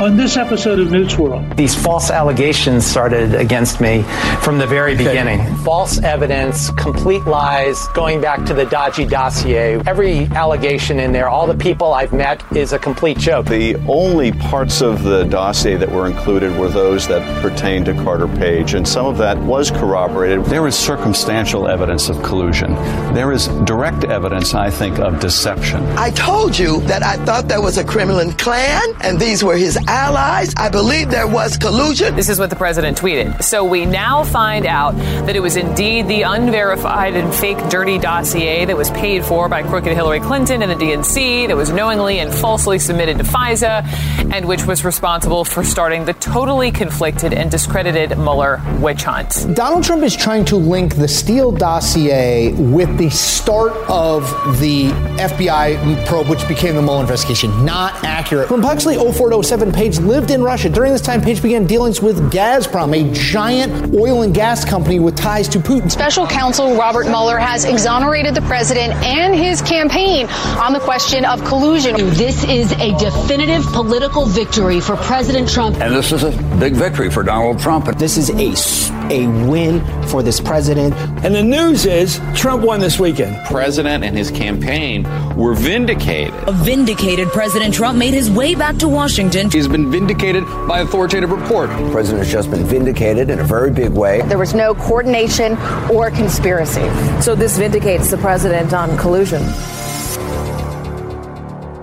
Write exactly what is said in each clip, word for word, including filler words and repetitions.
On this episode of Newt's World. These false allegations started against me from the very beginning. Okay. False evidence, complete lies, going back to the dodgy dossier. Every allegation in there, all the people I've met is a complete joke. The only parts of the dossier that were included were those that pertained to Carter Page, and some of that was corroborated. There is circumstantial evidence of collusion. There is direct evidence, I think, of deception. I told you that I thought there was a Kremlin clan, and these were his allies. I believe there was collusion. This is what the president tweeted. So we now find out that it was indeed the unverified and fake dirty dossier that was paid for by crooked Hillary Clinton and the D N C, that was knowingly and falsely submitted to FISA, and which was responsible for starting the totally conflicted and discredited Mueller witch hunt. Donald Trump is trying to link the Steele dossier with the start of the F B I probe, which became the Mueller investigation. Not accurate. From approximately oh four to oh seven, Page lived in Russia. During this time, Page began dealings with Gazprom, a giant oil and gas company with ties to Putin. Special counsel Robert Mueller has exonerated the president and his campaign on the question of collusion. This is a definitive political victory for President Trump. And this is a big victory for Donald Trump. This is a, a win for this president. And the news is Trump won this weekend. The president and his campaign were vindicated. A vindicated President Trump made his way back to Washington. He's been vindicated by authoritative report. The president has just been vindicated in a very big way. There was no coordination or conspiracy. So this vindicates the president on collusion.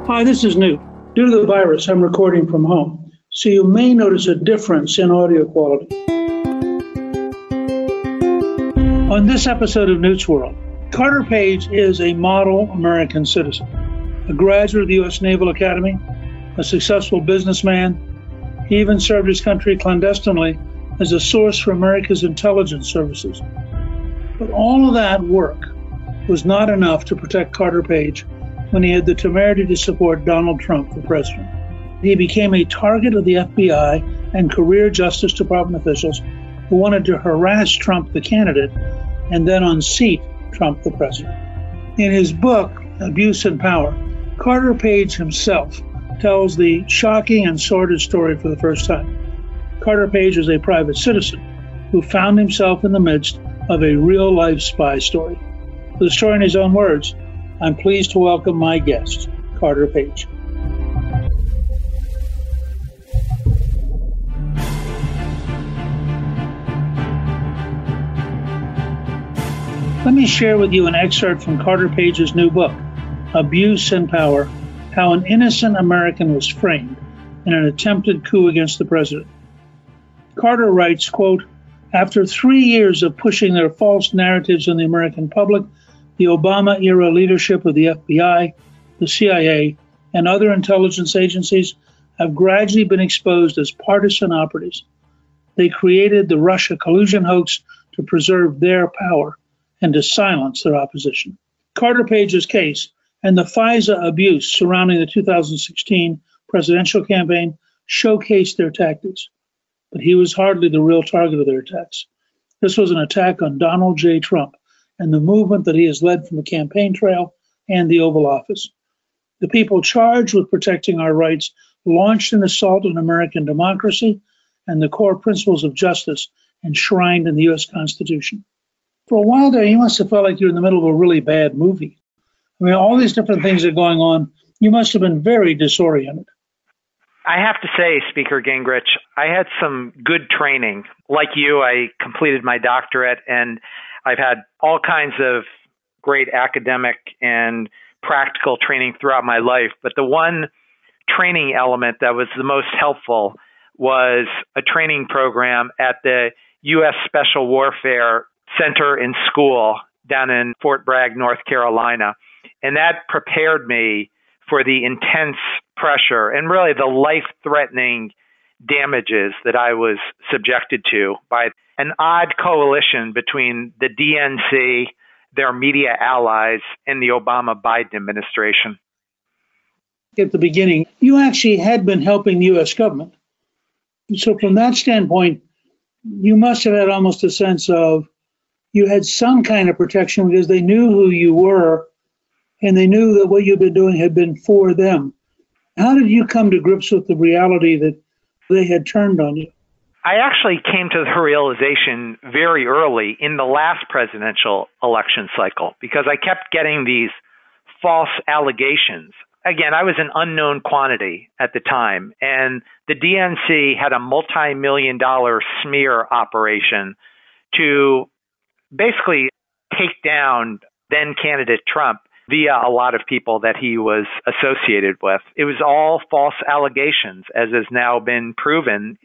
Hi, this is Newt. Due to the virus, I'm recording from home, so you may notice a difference in audio quality. On this episode of Newt's World, Carter Page is a model American citizen, a graduate of the U S Naval Academy, a successful businessman. He even served his country clandestinely as a source for America's intelligence services. But all of that work was not enough to protect Carter Page when he had the temerity to support Donald Trump for president. He became a target of the F B I and career Justice Department officials who wanted to harass Trump, the candidate, and then unseat Trump, the president. In his book, Abuse and Power, Carter Page himself tells the shocking and sordid story for the first time. Carter Page was a private citizen who found himself in the midst of a real-life spy story. For the story in his own words, I'm pleased to welcome my guest, Carter Page. Let me share with you an excerpt from Carter Page's new book, Abuse and Power: How an Innocent American Was Framed in an Attempted Coup Against the President. Carter writes, quote, after three years of pushing their false narratives on the American public, the Obama-era leadership of the F B I, the C I A, and other intelligence agencies have gradually been exposed as partisan operatives. They created the Russia collusion hoax to preserve their power and to silence their opposition. Carter Page's case and the FISA abuse surrounding the two thousand sixteen presidential campaign showcased their tactics, but he was hardly the real target of their attacks. This was an attack on Donald J. Trump and the movement that he has led from the campaign trail and the Oval Office. The people charged with protecting our rights launched an assault on American democracy and the core principles of justice enshrined in the U S Constitution. For a while there, you must have felt like you're in the middle of a really bad movie. I mean, all these different things are going on. You must have been very disoriented. I have to say, Speaker Gingrich, I had some good training. Like you, I completed my doctorate, and I've had all kinds of great academic and practical training throughout my life. But the one training element that was the most helpful was a training program at the U S Special Warfare Center and School down in Fort Bragg, North Carolina. And that prepared me for the intense pressure and really the life-threatening damages that I was subjected to by an odd coalition between the D N C, their media allies, and the Obama-Biden administration. At the beginning, you actually had been helping the U S government. So from that standpoint, you must have had almost a sense of you had some kind of protection because they knew who you were and they knew that what you've been doing had been for them. How did you come to grips with the reality that they had turned on you? I actually came to the realization very early in the last presidential election cycle because I kept getting these false allegations. Again, I was an unknown quantity at the time, and the D N C had a multi-million dollar smear operation to basically take down then-candidate Trump via a lot of people that he was associated with. It was all false allegations, as has now been proven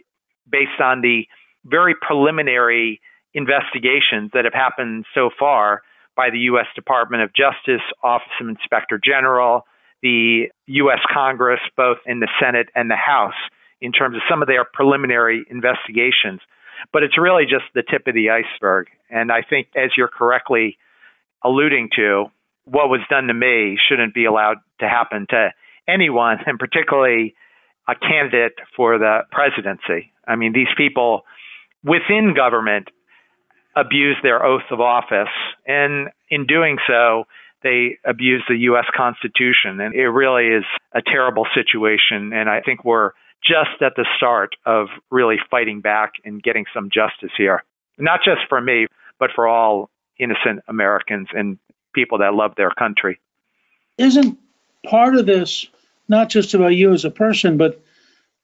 based on the very preliminary investigations that have happened so far by the U S Department of Justice, Office of Inspector General, the U S Congress, both in the Senate and the House, in terms of some of their preliminary investigations. But it's really just the tip of the iceberg. And I think, as you're correctly alluding to, what was done to me shouldn't be allowed to happen to anyone, and particularly a candidate for the presidency. I mean, these people within government abuse their oath of office, and in doing so, they abuse the U S Constitution. And it really is a terrible situation, and I think we're just at the start of really fighting back and getting some justice here. Not just for me, but for all innocent Americans and people that love their country. Isn't part of this not just about you as a person, but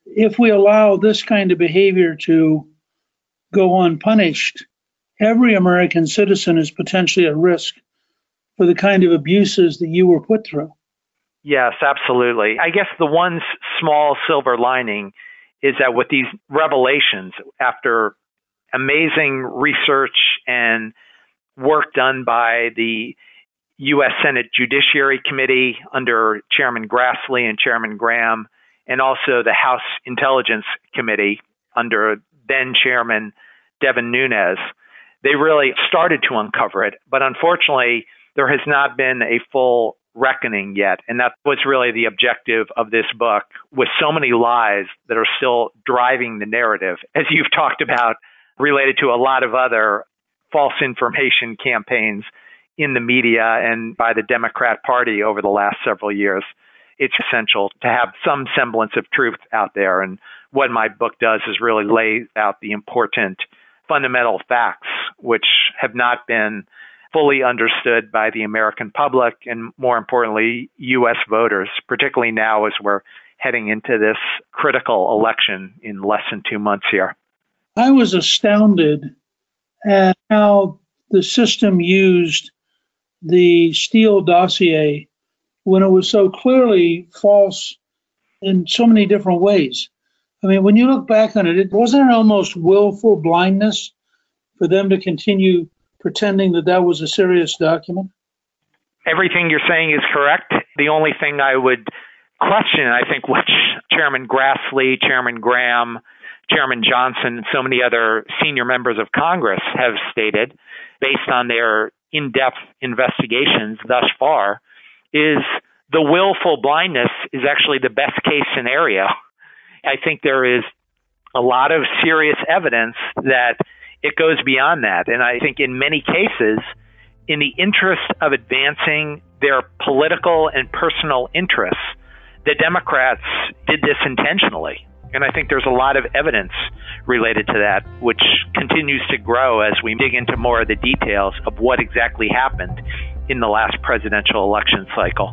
if we allow this kind of behavior to go unpunished, every American citizen is potentially at risk for the kind of abuses that you were put through? Yes, absolutely. I guess the one small silver lining is that with these revelations, after amazing research and work done by the U S Senate Judiciary Committee under Chairman Grassley and Chairman Graham, and also the House Intelligence Committee under then Chairman Devin Nunes, they really started to uncover it. But unfortunately, there has not been a full reckoning yet. And that was really the objective of this book, with so many lies that are still driving the narrative, as you've talked about, related to a lot of other false information campaigns in the media and by the Democrat Party over the last several years. It's essential to have some semblance of truth out there. And what my book does is really lay out the important fundamental facts, which have not been fully understood by the American public and, more importantly, U S voters, particularly now as we're heading into this critical election in less than two months here. I was astounded at how the system used the Steele dossier when it was so clearly false in so many different ways. I mean, when you look back on it, it wasn't an almost willful blindness for them to continue pretending that that was a serious document? Everything you're saying is correct. The only thing I would question, I think, which Chairman Grassley, Chairman Graham, Chairman Johnson, and so many other senior members of Congress have stated, based on their in-depth investigations thus far, is the willful blindness is actually the best case scenario. I think there is a lot of serious evidence that it goes beyond that. And I think in many cases, in the interest of advancing their political and personal interests, the Democrats did this intentionally. And I think there's a lot of evidence related to that, which continues to grow as we dig into more of the details of what exactly happened in the last presidential election cycle.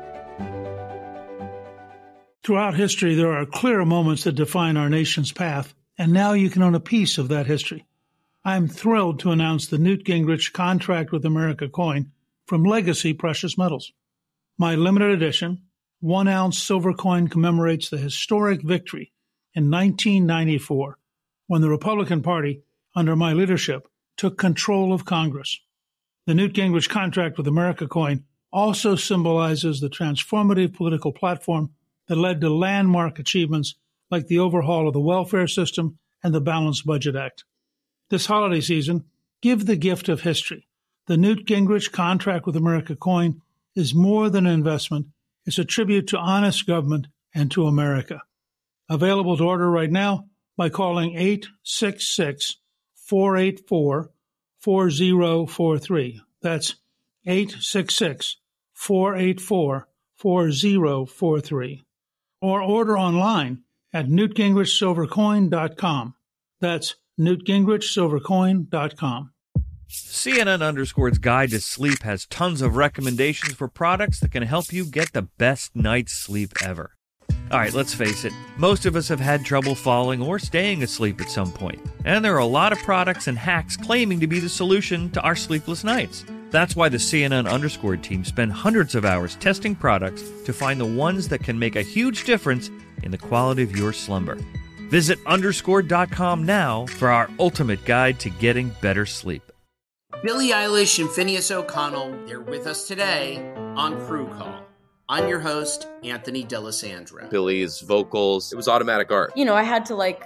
Throughout history, there are clear moments that define our nation's path, and now you can own a piece of that history. I am thrilled to announce the Newt Gingrich Contract with America coin from Legacy Precious Metals. My limited edition, one-ounce silver coin commemorates the historic victory in nineteen ninety-four when the Republican Party, under my leadership, took control of Congress. The Newt Gingrich Contract with America coin also symbolizes the transformative political platform that led to landmark achievements like the overhaul of the welfare system and the Balanced Budget Act. This holiday season, give the gift of history. The Newt Gingrich Contract with America coin is more than an investment. It's a tribute to honest government and to America. Available to order right now by calling eight six six, four eight four, four zero four three. That's eight six six, four eight four, four zero four three. Or order online at newt gingrich silver coin dot com. That's newt gingrich silver coin dot com. C N N Underscored's Guide to Sleep has tons of recommendations for products that can help you get the best night's sleep ever. All right, let's face it. Most of us have had trouble falling or staying asleep at some point, and there are a lot of products and hacks claiming to be the solution to our sleepless nights. That's why the C N N Underscored team spend hundreds of hours testing products to find the ones that can make a huge difference in the quality of your slumber. Visit underscore dot com now for our ultimate guide to getting better sleep. Billie Eilish and Finneas O'Connell, they're with us today on Crew Call. I'm your host, Anthony D'Alessandro. Billie's vocals, it was automatic art. You know, I had to like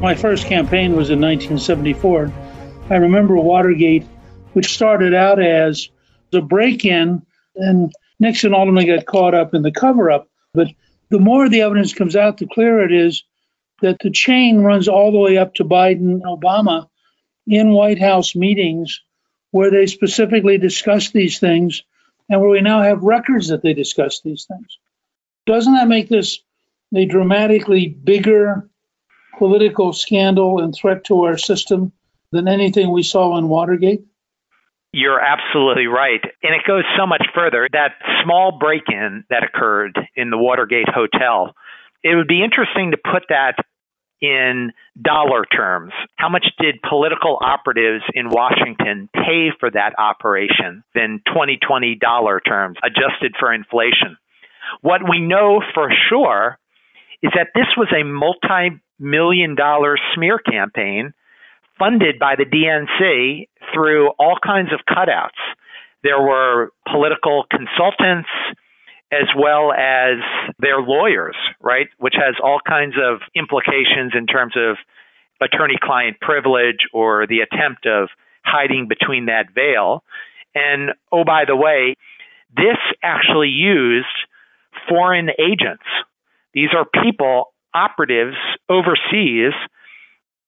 My first campaign was in nineteen seventy-four. I remember Watergate, which started out as the break-in, and Nixon ultimately got caught up in the cover-up. But the more the evidence comes out, the clearer it is that the chain runs all the way up to Biden and Obama in White House meetings where they specifically discuss these things and where we now have records that they discuss these things. Doesn't that make this a dramatically bigger political scandal and threat to our system than anything we saw in Watergate? You're absolutely right. And it goes so much further. That small break-in that occurred in the Watergate Hotel, it would be interesting to put that in dollar terms. How much did political operatives in Washington pay for that operation in twenty twenty dollar terms, adjusted for inflation? What we know for sure is that this was a multi million dollar smear campaign funded by the D N C through all kinds of cutouts. There were political consultants as well as their lawyers, right, which has all kinds of implications in terms of attorney-client privilege or the attempt of hiding between that veil. And, oh, by the way, this actually used foreign agents. These are people, operatives overseas,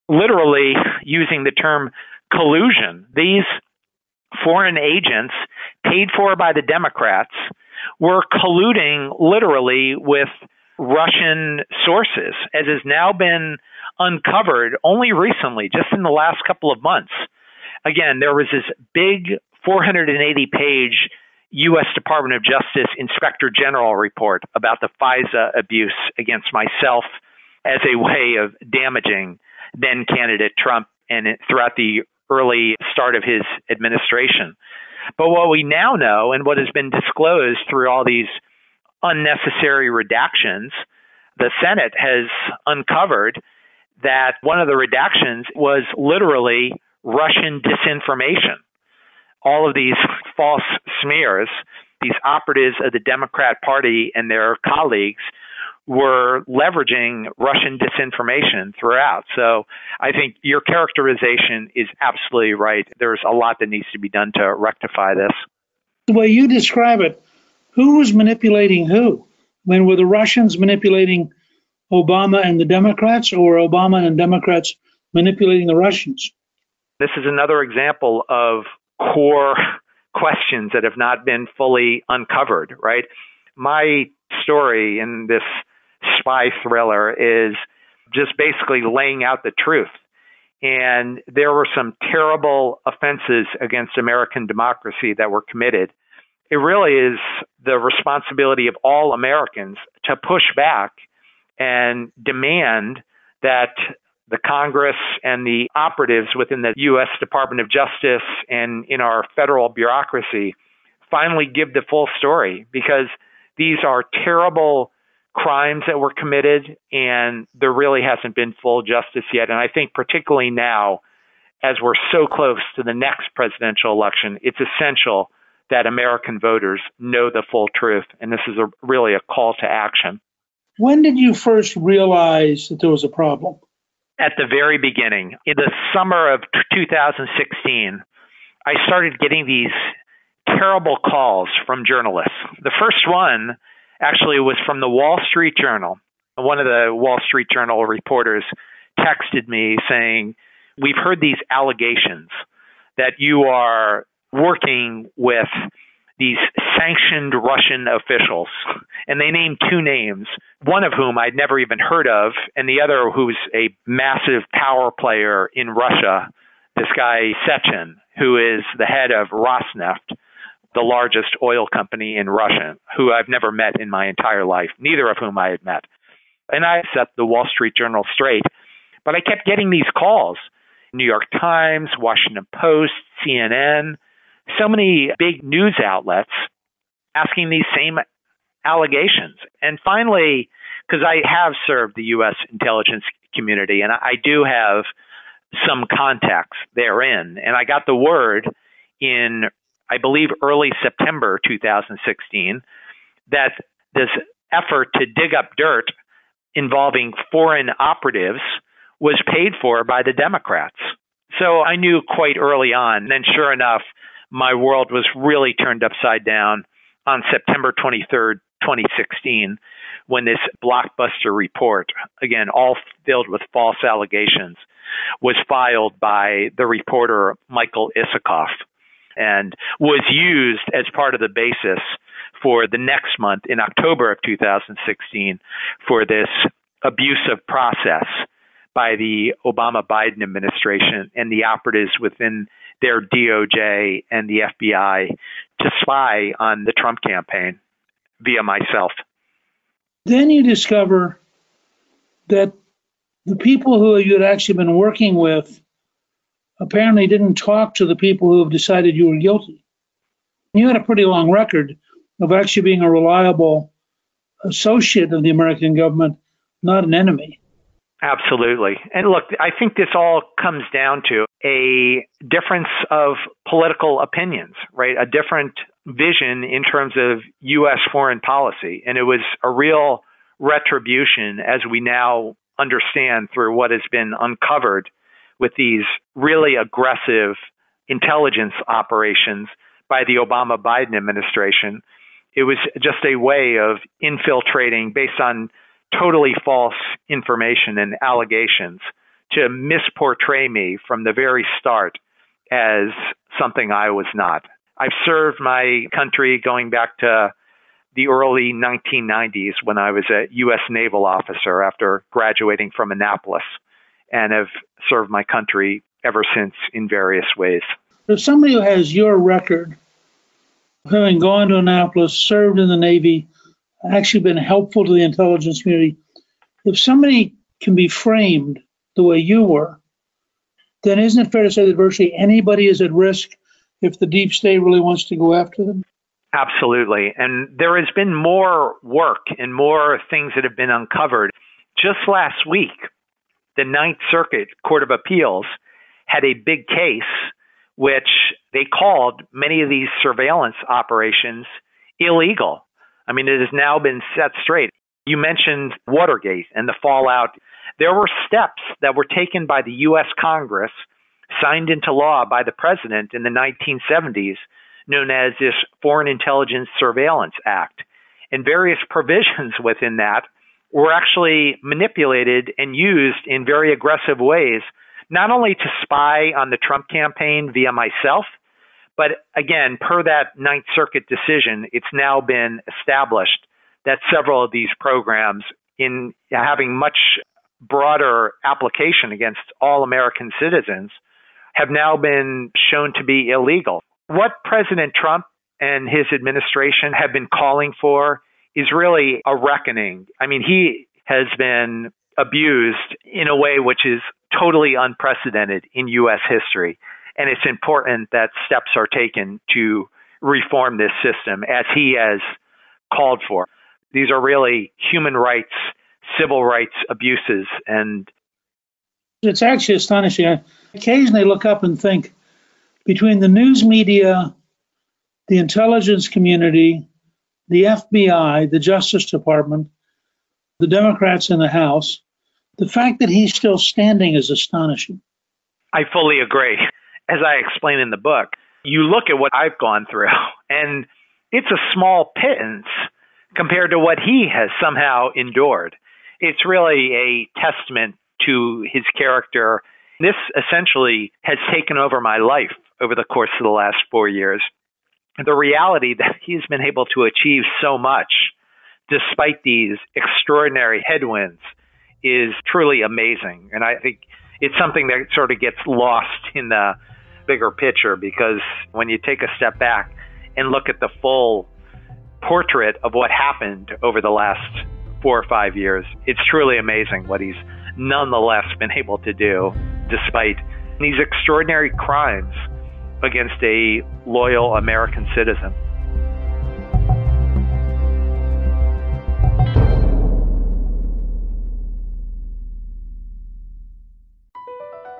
literally using the term collusion. These foreign agents, paid for by the Democrats, were colluding literally with Russian sources, as has now been uncovered only recently, just in the last couple of months. Again, there was this big four hundred eighty page U S Department of Justice Inspector General report about the FISA abuse against myself as a way of damaging then-candidate Trump and throughout the early start of his administration. But what we now know and what has been disclosed through all these unnecessary redactions, the Senate has uncovered that one of the redactions was literally Russian disinformation. All of these false smears, these operatives of the Democrat Party and their colleagues were leveraging Russian disinformation throughout. So I think your characterization is absolutely right. There's a lot that needs to be done to rectify this. The way you describe it, who was manipulating who? I mean, were the Russians manipulating Obama and the Democrats, or were Obama and Democrats manipulating the Russians? This is another example of core questions that have not been fully uncovered, right? My story in this spy thriller is just basically laying out the truth. And there were some terrible offenses against American democracy that were committed. It really is the responsibility of all Americans to push back and demand that the Congress and the operatives within the U S Department of Justice and in our federal bureaucracy finally give the full story, because these are terrible crimes that were committed and there really hasn't been full justice yet. And I think particularly now, as we're so close to the next presidential election, it's essential that American voters know the full truth. And this is a, really a call to action. When did you first realize that there was a problem? At the very beginning, in the summer of two thousand sixteen, I started getting these terrible calls from journalists. The first one actually was from the Wall Street Journal. One of the Wall Street Journal reporters texted me saying, "We've heard these allegations that you are working with these sanctioned Russian officials," and they named two names, one of whom I'd never even heard of, and the other who's a massive power player in Russia, this guy Sechin, who is the head of Rosneft, the largest oil company in Russia, who I've never met in my entire life, neither of whom I had met. And I set the Wall Street Journal straight, but I kept getting these calls, New York Times, Washington Post, C N N, so many big news outlets asking these same allegations. And finally, because I have served the U S intelligence community and I do have some contacts therein, and I got the word in, I believe, early September two thousand sixteen, that this effort to dig up dirt involving foreign operatives was paid for by the Democrats. So I knew quite early on, and sure enough, my world was really turned upside down on September twenty-third, twenty sixteen, when this blockbuster report, again, all filled with false allegations, was filed by the reporter Michael Isikoff and was used as part of the basis for the next month, in October of two thousand sixteen, for this abuse of process by the Obama-Biden administration and the operatives within their D O J and the F B I to spy on the Trump campaign via myself. Then you discover that the people who you had actually been working with apparently didn't talk to the people who have decided you were guilty. You had a pretty long record of actually being a reliable associate of the American government, not an enemy. Absolutely. And look, I think this all comes down to a difference of political opinions, right? A different vision in terms of U S foreign policy. And it was a real retribution, as we now understand through what has been uncovered with these really aggressive intelligence operations by the Obama-Biden administration. It was just a way of infiltrating based on totally false information and allegations to misportray me from the very start as something I was not. I've served my country going back to the early nineteen nineties when I was a U S naval officer after graduating from Annapolis, and have served my country ever since in various ways. So somebody who has your record, having gone to Annapolis, served in the Navy, actually been helpful to the intelligence community, if somebody can be framed the way you were, then isn't it fair to say that virtually anybody is at risk if the deep state really wants to go after them? Absolutely. And there has been more work and more things that have been uncovered. Just last week, the Ninth Circuit Court of Appeals had a big case which they called many of these surveillance operations illegal. I mean, it has now been set straight. You mentioned Watergate and the fallout. There were steps that were taken by the U S Congress, signed into law by the president in the nineteen seventies, known as this Foreign Intelligence Surveillance Act. And various provisions within that were actually manipulated and used in very aggressive ways, not only to spy on the Trump campaign via myself, but again, per that Ninth Circuit decision, it's now been established that several of these programs, in having much broader application against all American citizens, have now been shown to be illegal. What President Trump and his administration have been calling for is really a reckoning. I mean, he has been abused in a way which is totally unprecedented in U S history. And it's important that steps are taken to reform this system, as he has called for. These are really human rights, civil rights abuses. And it's actually astonishing. I occasionally look up and think, between the news media, the intelligence community, the F B I, the Justice Department, the Democrats in the House, the fact that he's still standing is astonishing. I fully agree. As I explain in the book, you look at what I've gone through, and it's a small pittance compared to what he has somehow endured. It's really a testament to his character. This essentially has taken over my life over the course of the last four years. The reality that he's been able to achieve so much, despite these extraordinary headwinds, is truly amazing. And I think it's something that sort of gets lost in the bigger picture, because when you take a step back and look at the full portrait of what happened over the last four or five years, it's truly amazing what he's nonetheless been able to do despite these extraordinary crimes against a loyal American citizen.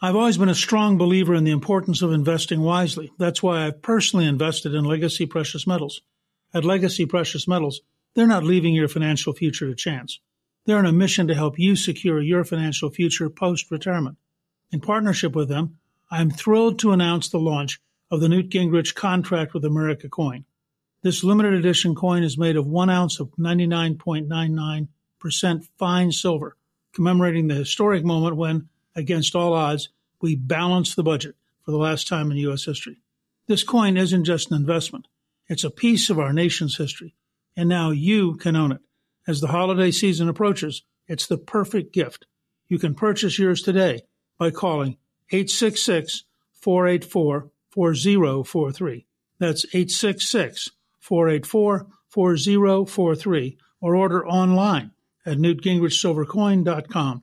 I've always been a strong believer in the importance of investing wisely. That's why I've personally invested in Legacy Precious Metals. At Legacy Precious Metals, they're not leaving your financial future to chance. They're on a mission to help you secure your financial future post-retirement. In partnership with them, I am thrilled to announce the launch of the Newt Gingrich Contract with America coin. This limited edition coin is made of one ounce of ninety-nine point nine nine percent fine silver, commemorating the historic moment when, against all odds, we balance the budget for the last time in U S history. This coin isn't just an investment. It's a piece of our nation's history. And now you can own it. As the holiday season approaches, it's the perfect gift. You can purchase yours today by calling eight six six, four eight four, four oh four three. That's four eight four, four zero four three or order online at newt gingrich silver coin dot com.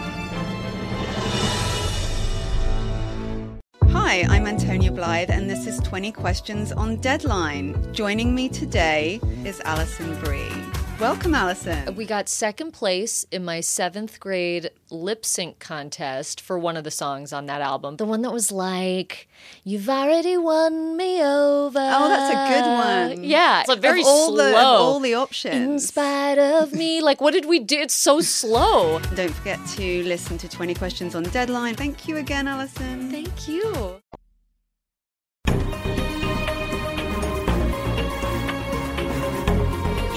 Hi, I'm Antonia Blythe, and this is twenty Questions on Deadline. Joining me today is Alison Bree. Welcome, Alison. We got second place in my seventh grade lip sync contest for one of the songs on that album. The one that was like, "You've already won me over." Oh, that's a good one. Yeah. It's like very of all slow. The, of all the options. In spite of me. Like, what did we do? It's so slow. Don't forget to listen to twenty Questions on Deadline. Thank you again, Alison. Thank you.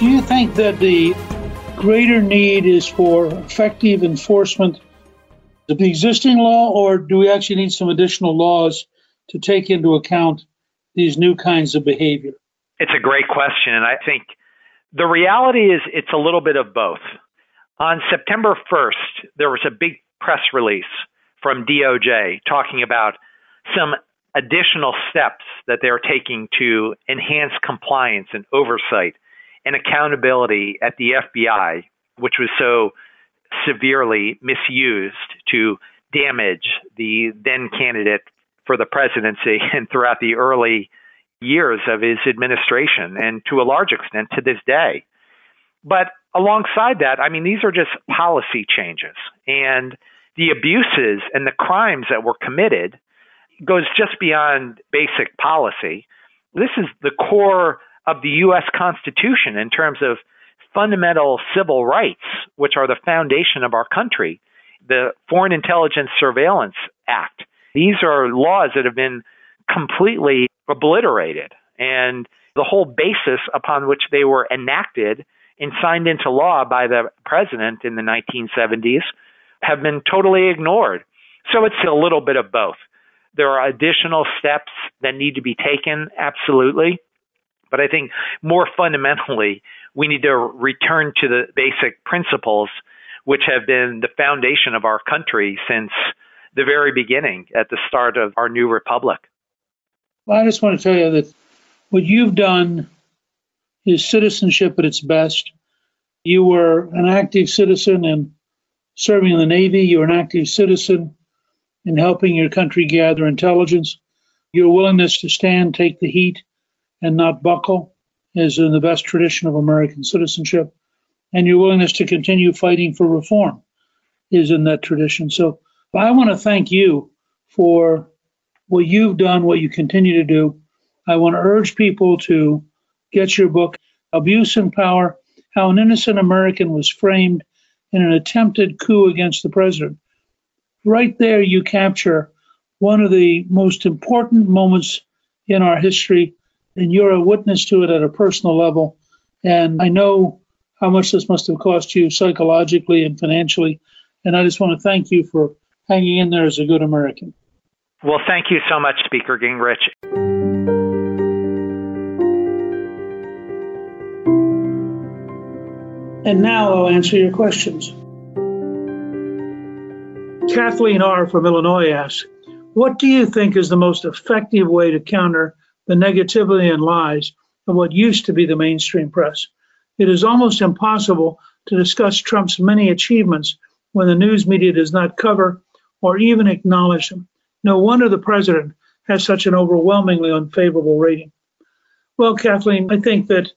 Do you think that the greater need is for effective enforcement of the existing law, or do we actually need some additional laws to take into account these new kinds of behavior? It's a great question, and I think the reality is it's a little bit of both. On September first, there was a big press release from D O J talking about some additional steps that they're taking to enhance compliance and oversight and accountability at the F B I, which was so severely misused to damage the then candidate for the presidency and throughout the early years of his administration, and to a large extent to this day. But alongside that, I mean, these are just policy changes, and the abuses and the crimes that were committed goes just beyond basic policy. This is the core of the U S Constitution in terms of fundamental civil rights, which are the foundation of our country, the Foreign Intelligence Surveillance Act. These are laws that have been completely obliterated, and the whole basis upon which they were enacted and signed into law by the president in the nineteen seventies have been totally ignored. So it's a little bit of both. There are additional steps that need to be taken, absolutely. But I think more fundamentally, we need to return to the basic principles which have been the foundation of our country since the very beginning at the start of our new republic. Well, I just want to tell you that what you've done is citizenship at its best. You were an active citizen in serving in the Navy. You were an active citizen in helping your country gather intelligence. Your willingness to stand, take the heat, and not buckle is in the best tradition of American citizenship, and your willingness to continue fighting for reform is in that tradition. So I want to thank you for what you've done, what you continue to do. I want to urge people to get your book, Abuse and Power, How an Innocent American Was Framed in an Attempted Coup Against the President. Right there you capture one of the most important moments in our history, and you're a witness to it at a personal level. And I know how much this must have cost you psychologically and financially. And I just want to thank you for hanging in there as a good American. Well, thank you so much, Speaker Gingrich. And now I'll answer your questions. Kathleen R. from Illinois asks, what do you think is the most effective way to counter the negativity and lies of what used to be the mainstream press? It is almost impossible to discuss Trump's many achievements when the news media does not cover or even acknowledge them. No wonder the president has such an overwhelmingly unfavorable rating. Well, Kathleen, I think that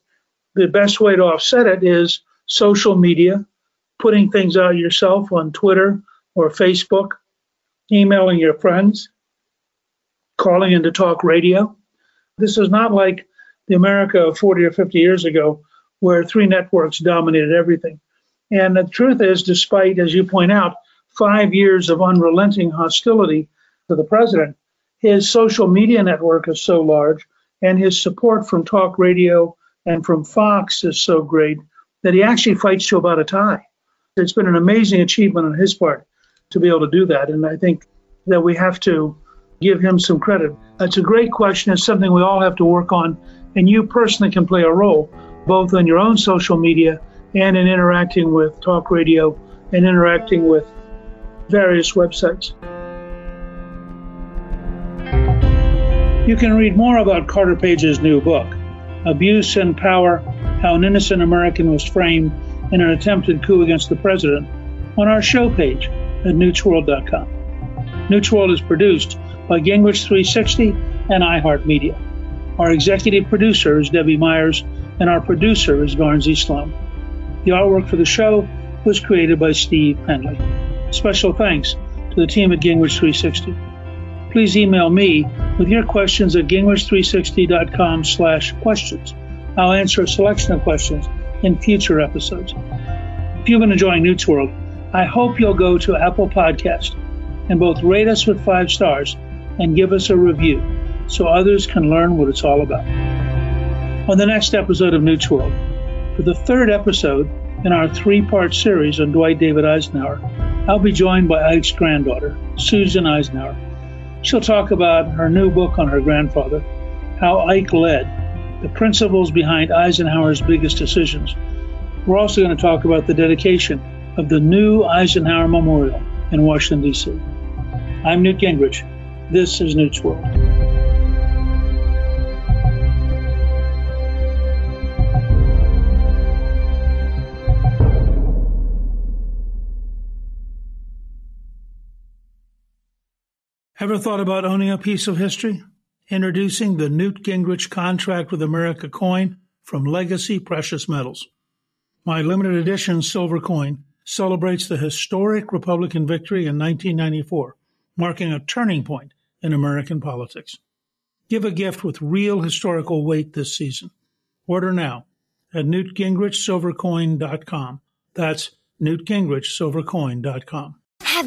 the best way to offset it is social media, putting things out yourself on Twitter or Facebook, emailing your friends, calling into talk radio. This is not like the America of forty or fifty years ago, where three networks dominated everything. And the truth is, despite, as you point out, five years of unrelenting hostility to the president, his social media network is so large, and his support from talk radio and from Fox is so great that he actually fights to about a tie. It's been an amazing achievement on his part to be able to do that. And I think that we have to give him some credit. That's a great question. It's something we all have to work on. And you personally can play a role, both on your own social media and in interacting with talk radio and interacting with various websites. You can read more about Carter Page's new book, Abuse and Power, How an Innocent American Was Framed in an Attempted Coup Against the President, on our show page at Newt's World dot com. Newt's World is produced by Gingrich three sixty and iHeartMedia. Our executive producer is Debbie Myers, and our producer is Garnsey Sloan. The artwork for the show was created by Steve Penley. Special thanks to the team at Gingrich three sixty. Please email me with your questions at gingrich three sixty dot com slash questions. I'll answer a selection of questions in future episodes. If you've been enjoying Newt's World, I hope you'll go to Apple Podcast and both rate us with five stars and give us a review so others can learn what it's all about. On the next episode of Newt's World, for the third episode in our three-part series on Dwight David Eisenhower, I'll be joined by Ike's granddaughter, Susan Eisenhower. She'll talk about her new book on her grandfather, How Ike Led, the principles behind Eisenhower's biggest decisions. We're also going to talk about the dedication of the new Eisenhower Memorial in Washington, D C. I'm Newt Gingrich. This is Newt's World. Ever thought about owning a piece of history? Introducing the Newt Gingrich Contract with America coin from Legacy Precious Metals. My limited edition silver coin celebrates the historic Republican victory in nineteen ninety-four, marking a turning point in American politics. Give a gift with real historical weight this season. Order now at newt gingrich silver coin dot com. That's newt gingrich silver coin dot com. Have